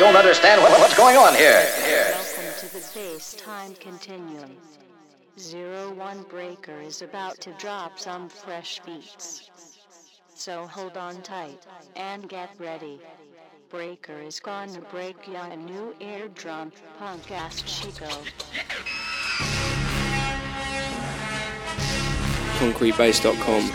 don't understand what's going on here. Welcome to the space-time continuum. 01 Breaker is about to drop some fresh beats. So hold on tight and get ready. Breaker is gonna break ya a new eardrum, punk ass Chico. Concretebase.com.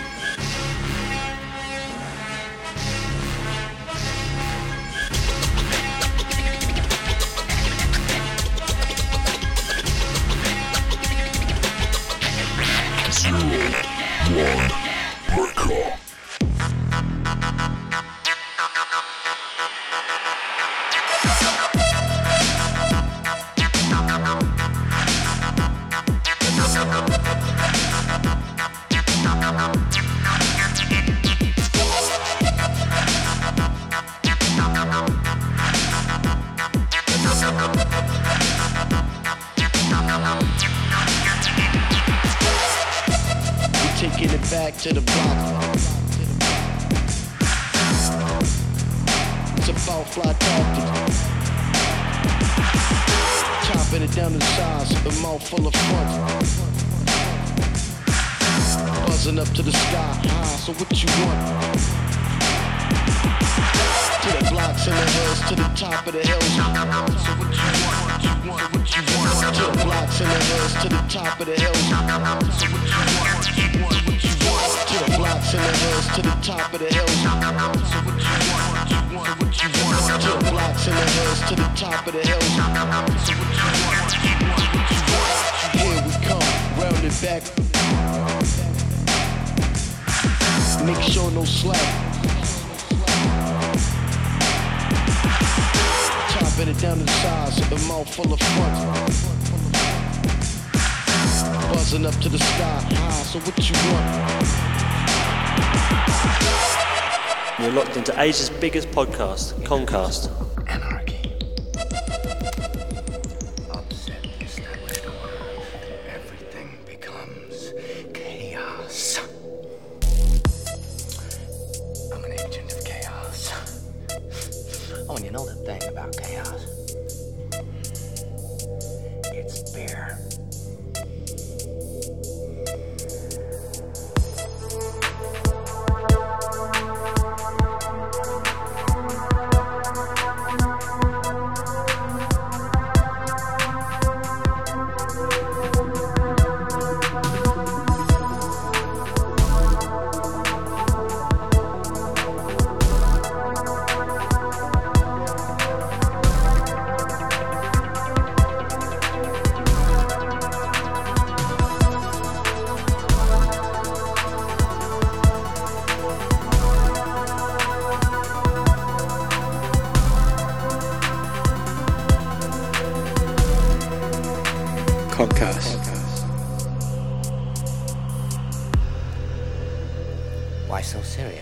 To the block, it's a ball fly tactic, chopping it down to size, a mouth full of fun, buzzing up to the sky high, so what you want, to the blocks and the hills, to the top of the hills, so what you want. To the blocks and the hills, to the top of the hills. So what you want, what you want. To the blocks and the hills, to the top of the hills. So what you want, what you want. To the blocks and the hills, to the top of the hills. So what you want, what you want. Here we come, round and back. Make sure no slack. Better down to size, a mouth full of fun. Buzzing up to the sky high, so what you want? You're locked into Asia's biggest podcast, Concast. Anarchy. Upset established order. Everything becomes chaos. I'm an agent of chaos. Oh, and you know the thing about chaos? It's fear. Why so serious?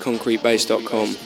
Concretebase.com.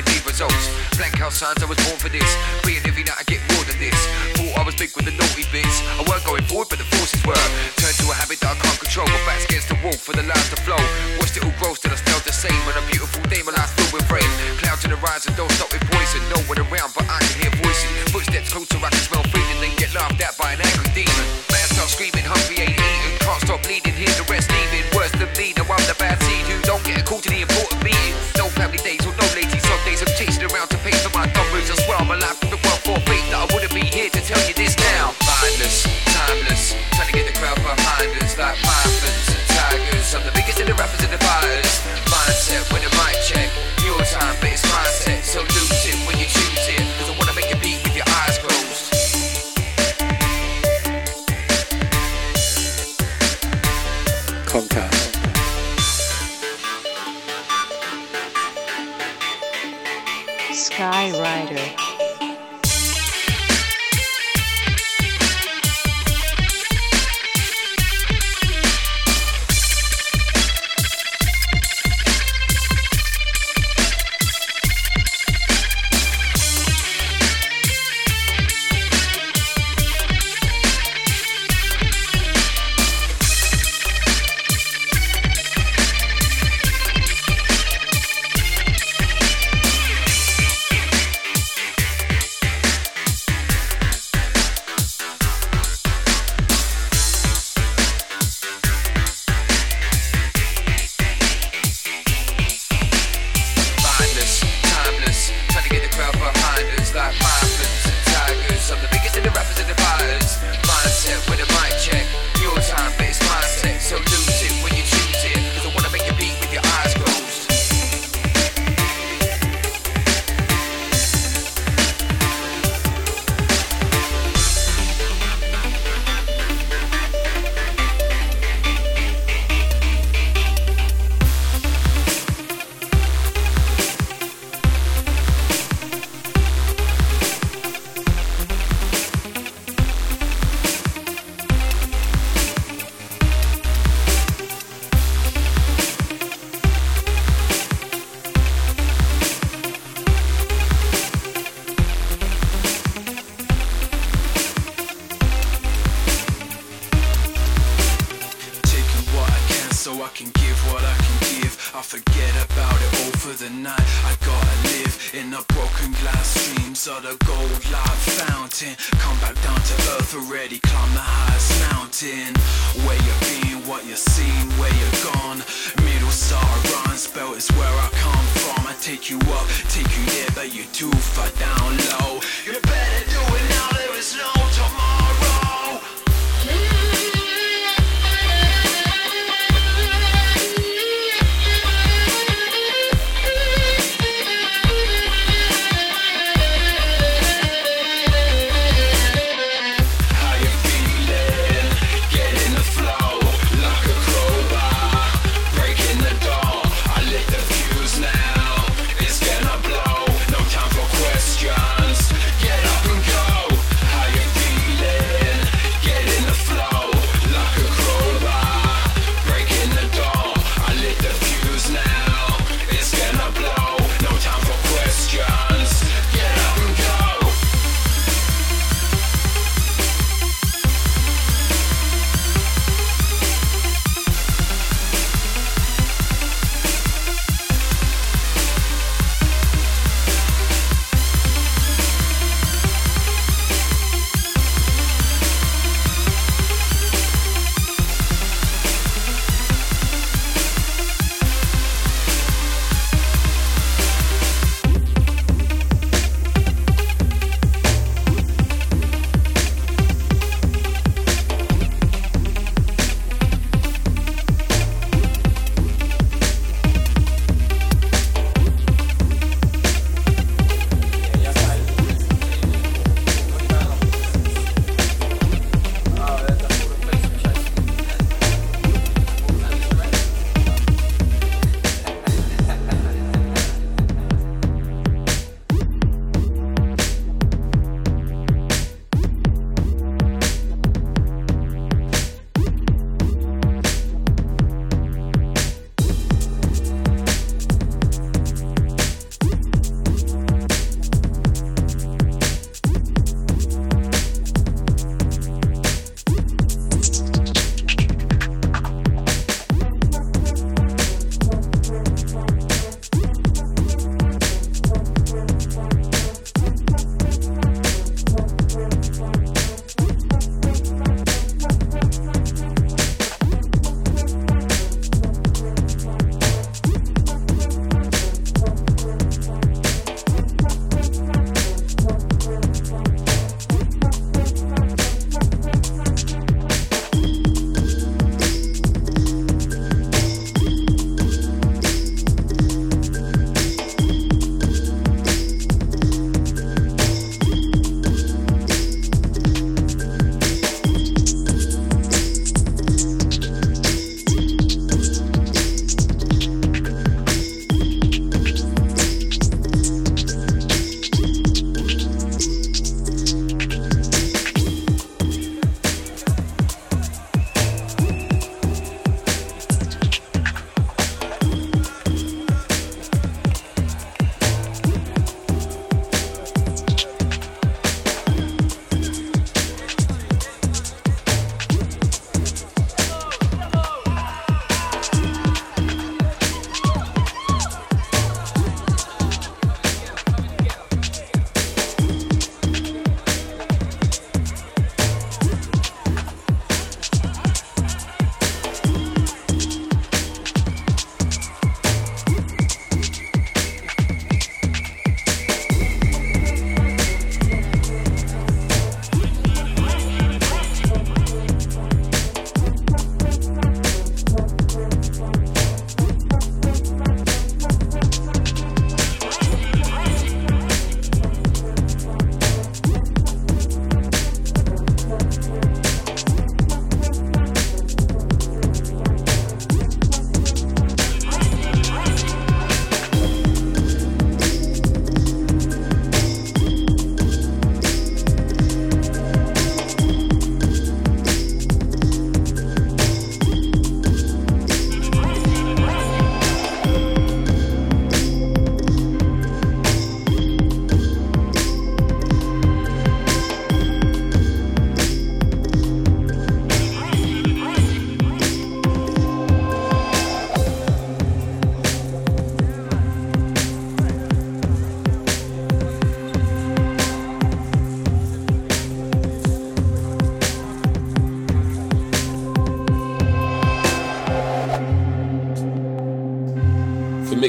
reality results. Blank house signs, I was born for this. Being every night I get more than this. Thought I was big with the naughty bits. I weren't going forward but the forces were. Turned to a habit that I can't control. My back's against the wall for the lines to flow. Watched it all grow till I smelled the same. On a beautiful day my life's filled with rain. Cloud to the rise and don't stop with poison. No one around but I can hear voices. Footsteps closer I can smell freedom. Then get laughed at by an angry demon. Man starts screaming, hungry ain't eating. Can't stop bleeding, hear the rest leaving. Worse than me, now I'm the bad seed who don't get a call to the important meeting. No family days or no lazy Sundays. I'm chasing around to pay for my dumb moves. I swear I'm alive with the world for faith that I wouldn't be here to tell you this now. Mindless, timeless, trying to get the crowd behind us like pythons and tigers. I'm the biggest in the rappers and the fighters. Mindset when the mic check. Your time, but it's mindset. So lose it when you choose it. Cause I wanna make a beat with your eyes closed. Concast. Skyrider. Yeah.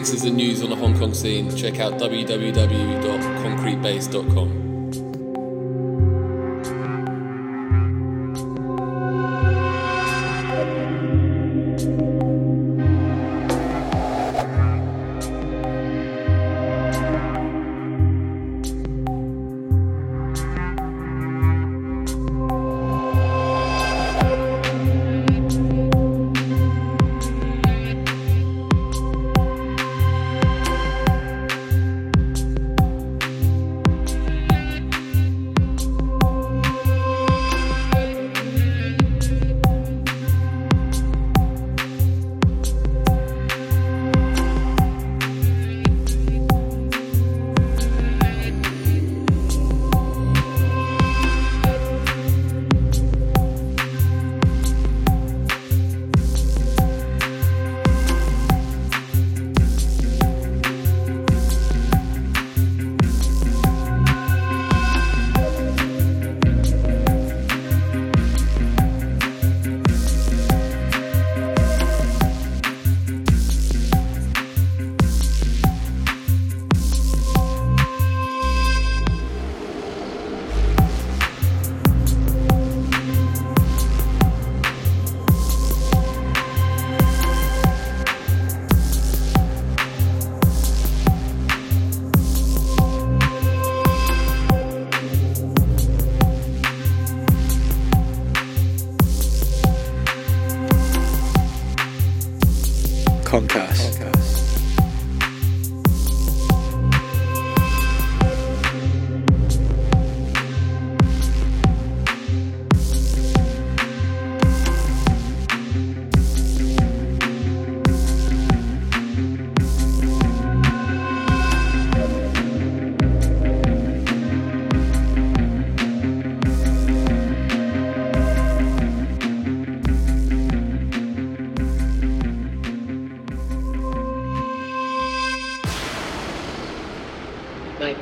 mixes and news on the Hong Kong scene, check out www.concretebase.com.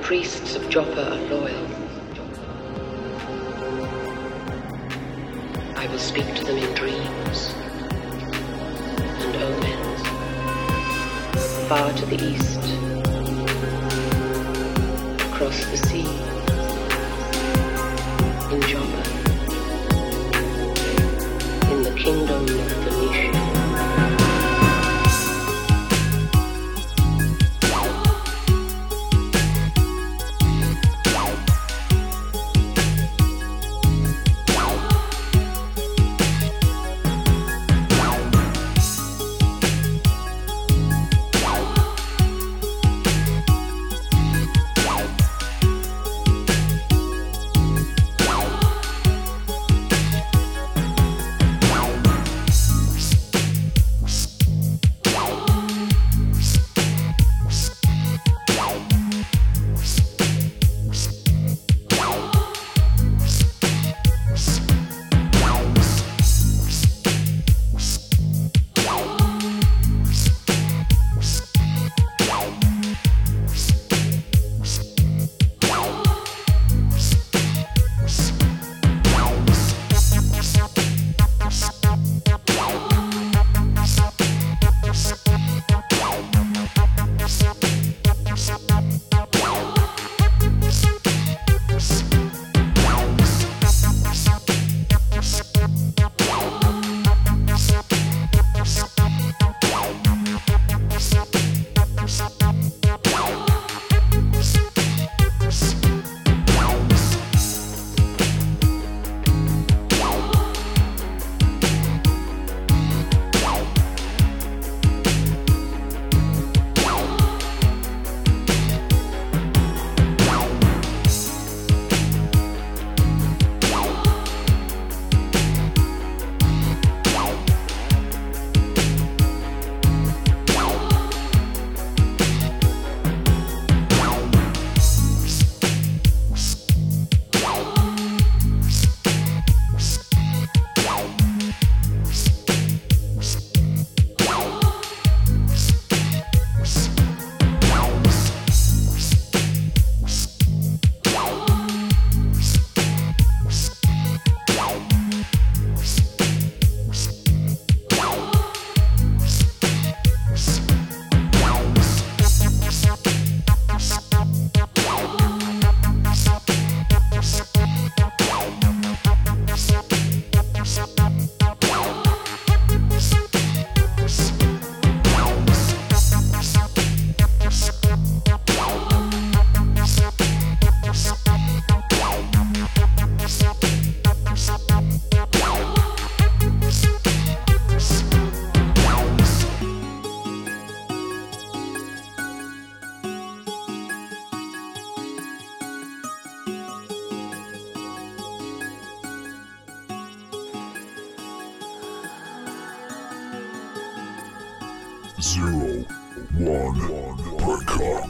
Priests of Joppa are loyal. I will speak to them in dreams and omens. Far to the east, across the sea, in Joppa, in the kingdom of Phoenicia. 0, 1, breaker.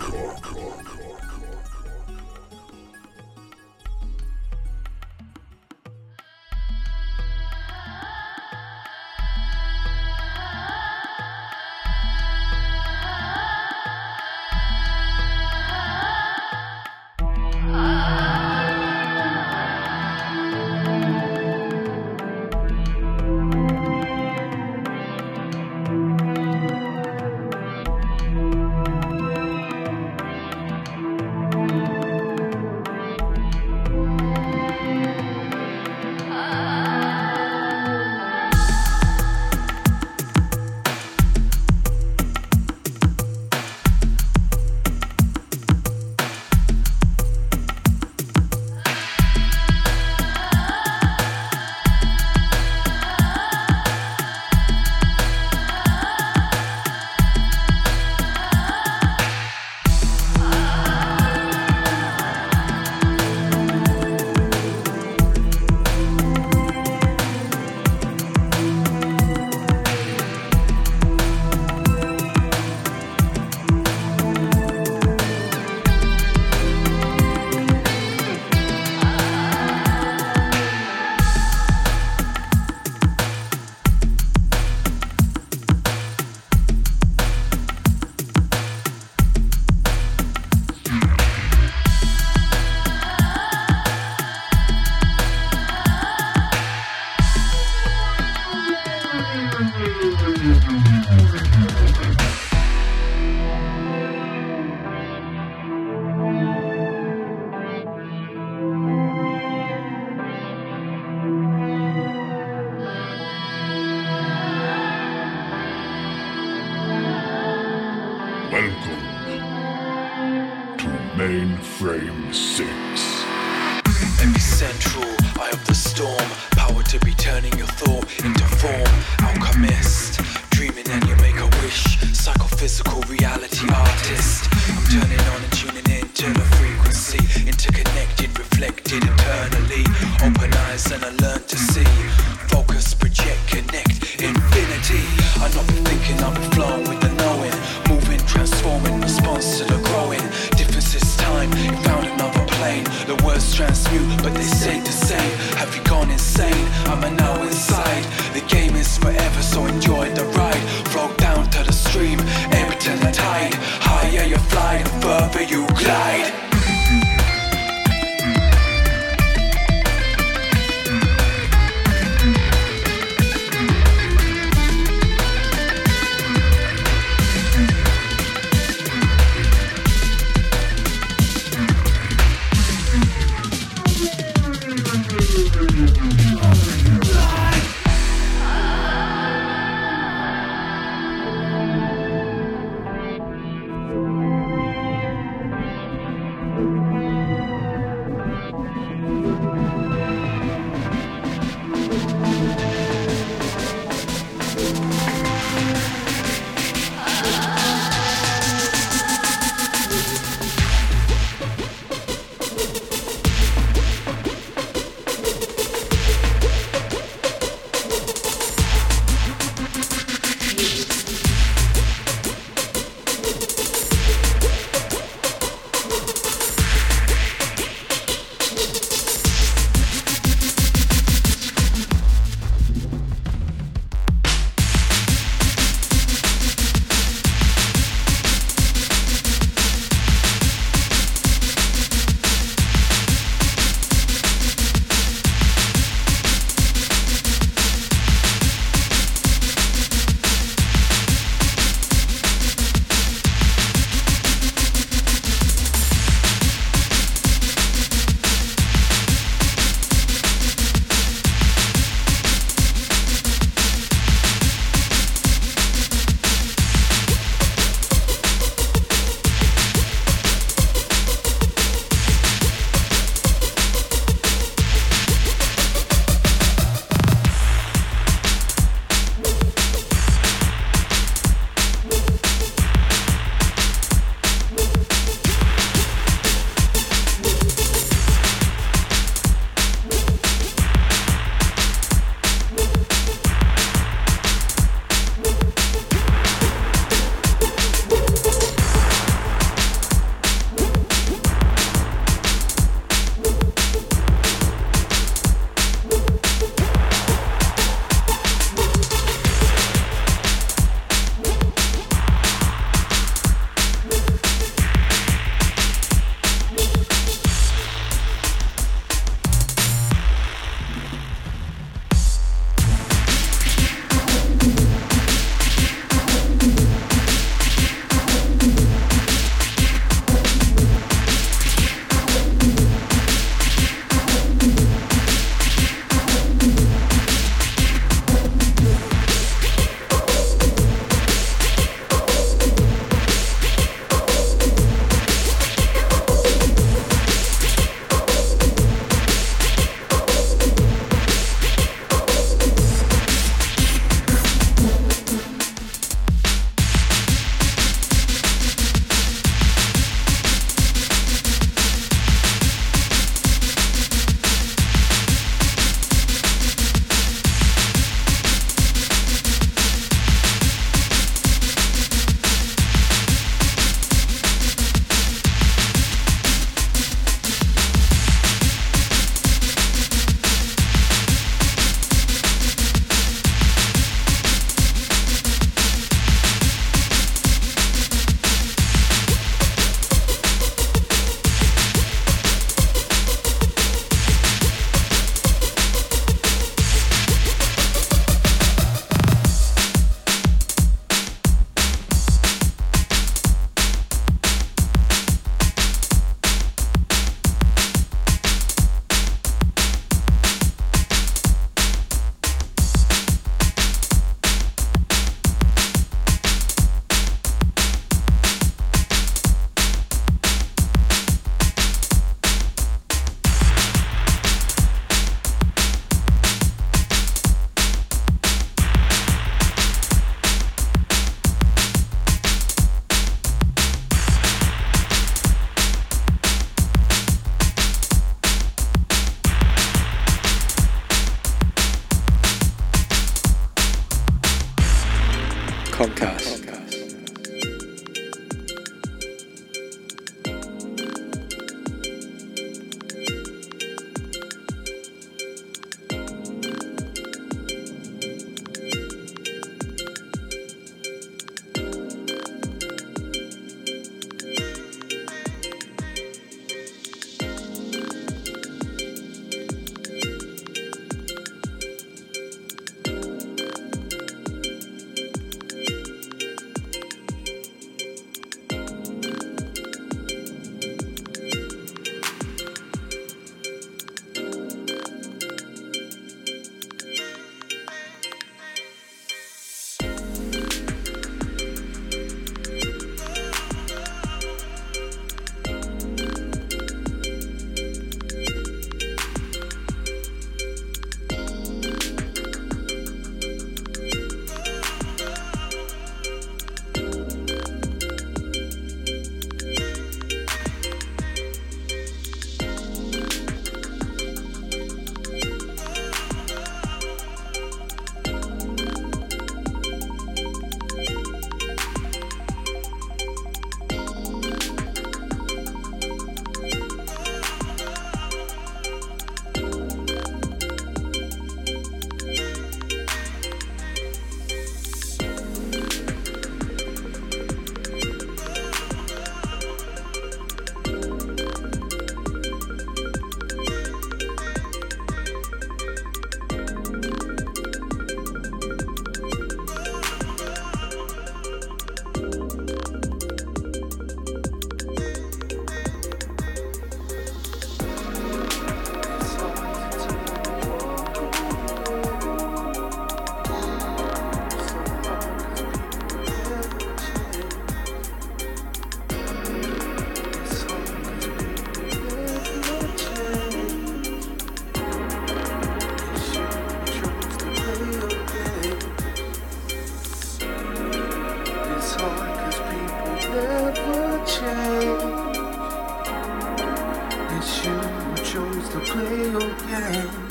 you chose to play your game.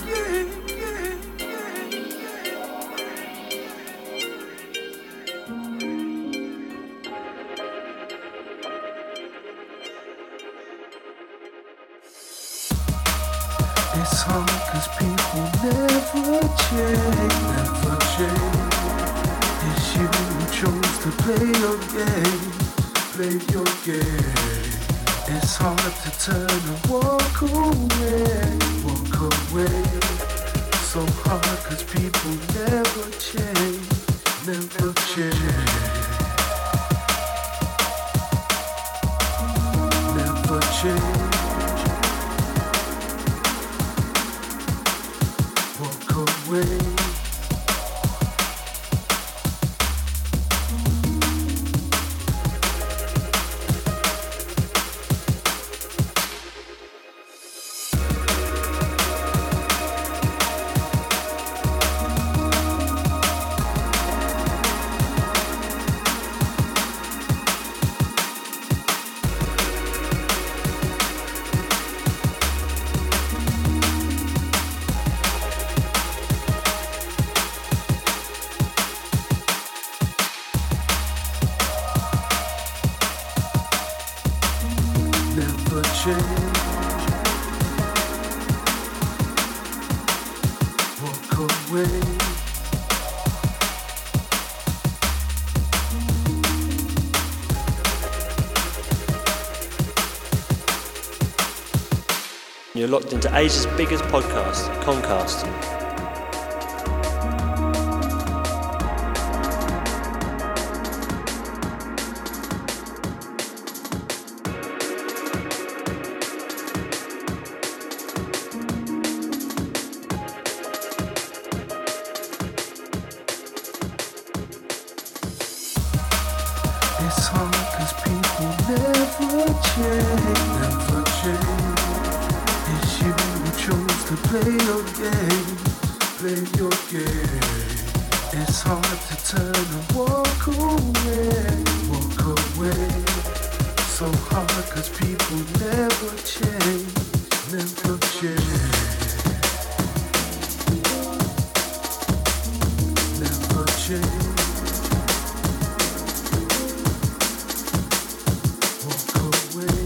It's hard cause people never change, never change. It's you who chose to play your game, play your game. It's hard to turn and walk away, walk away. So hard cause people never change, never change, never change. You're locked into Asia's biggest podcast, Concast. It's hard cause people never change, never change. You chose to play your game, play your game. It's hard to turn and walk away, walk away. So hard cause people never change, never change, never change. Walk away.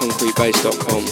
Concretebase.com.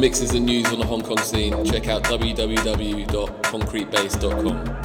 mixes and news on the Hong Kong scene, check out www.concretebase.com.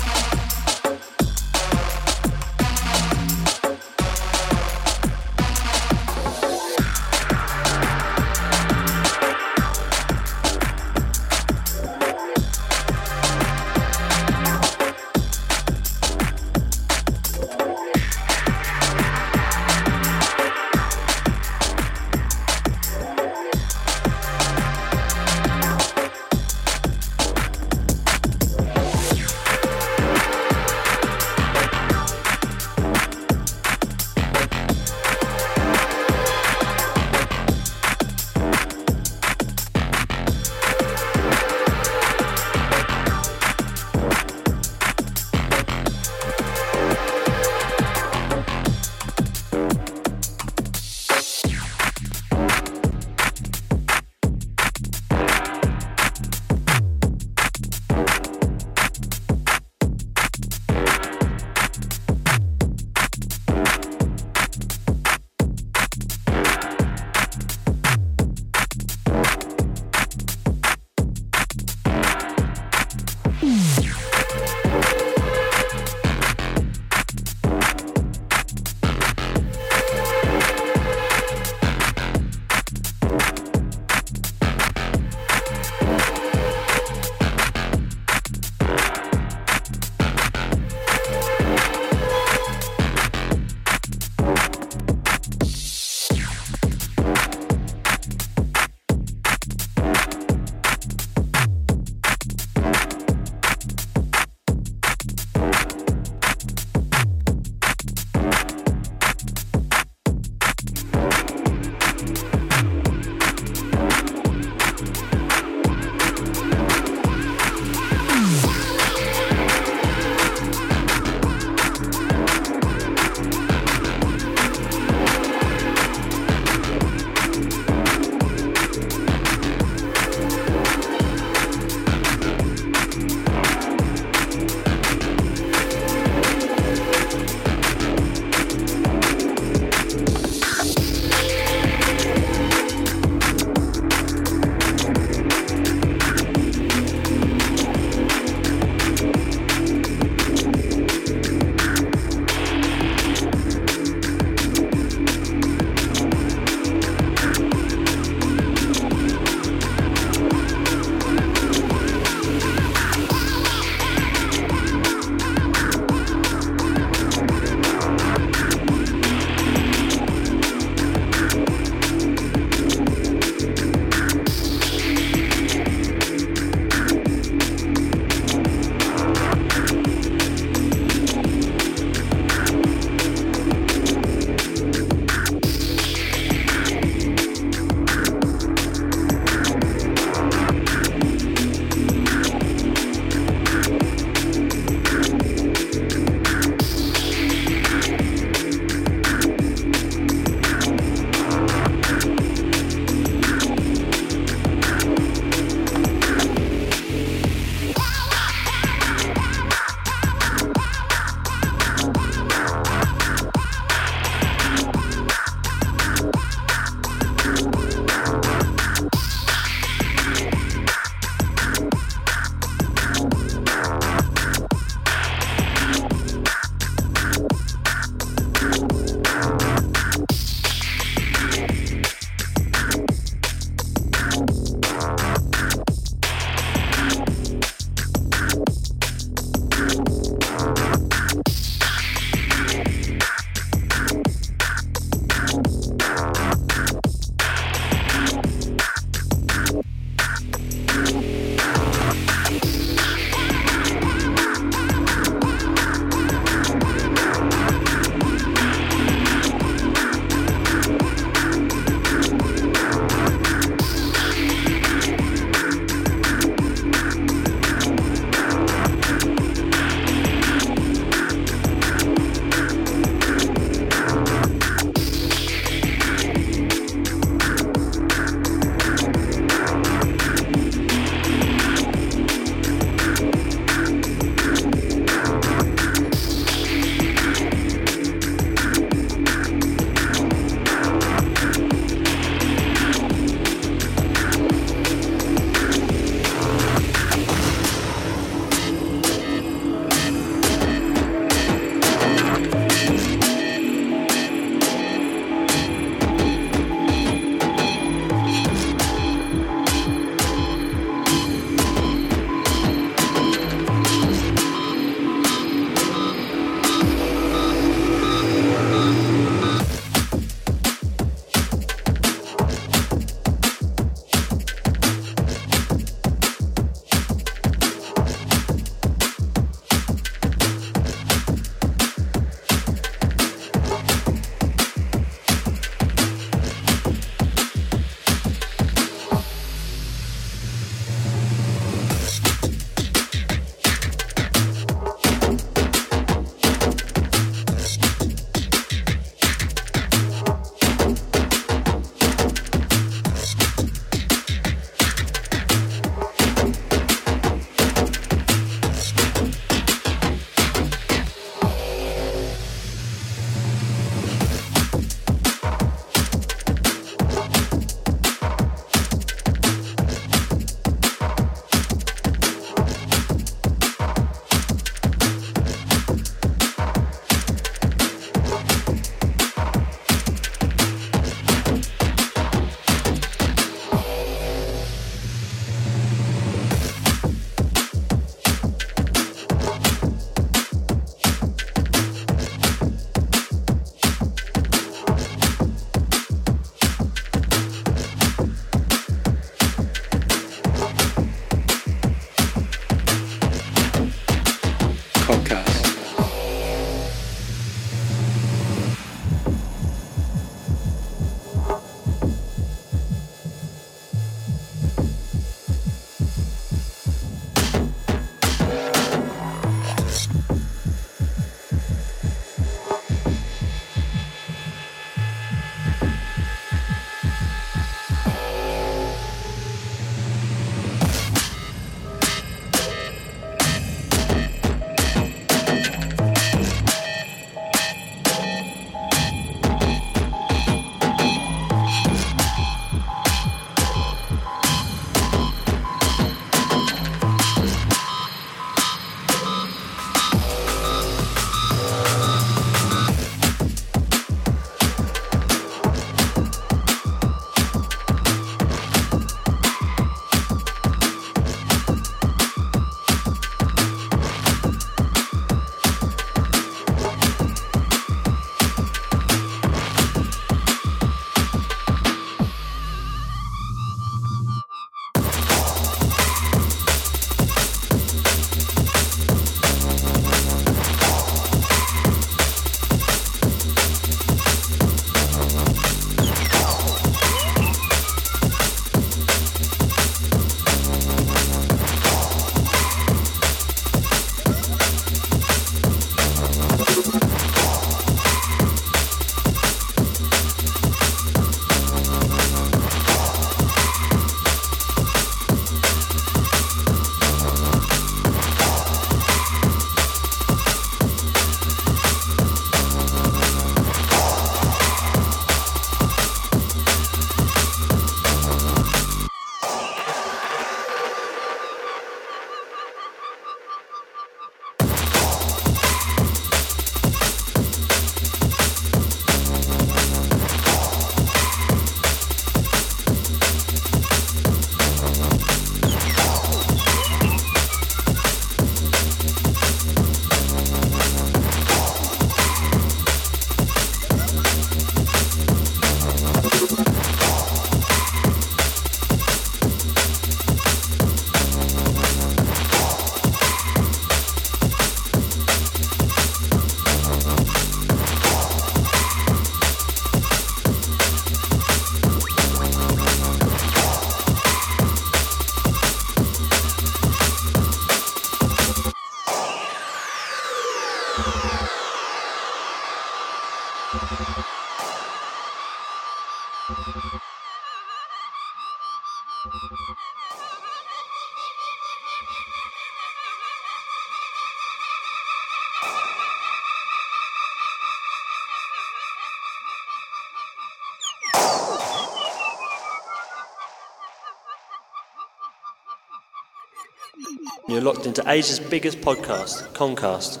And you're locked into Asia's biggest podcast, Concast.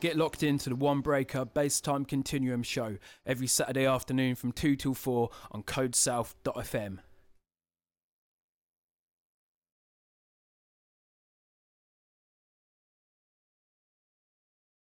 Get locked into the One Breaker Base Time Continuum show every Saturday afternoon from 2 till 4 on CodeSouth.fm.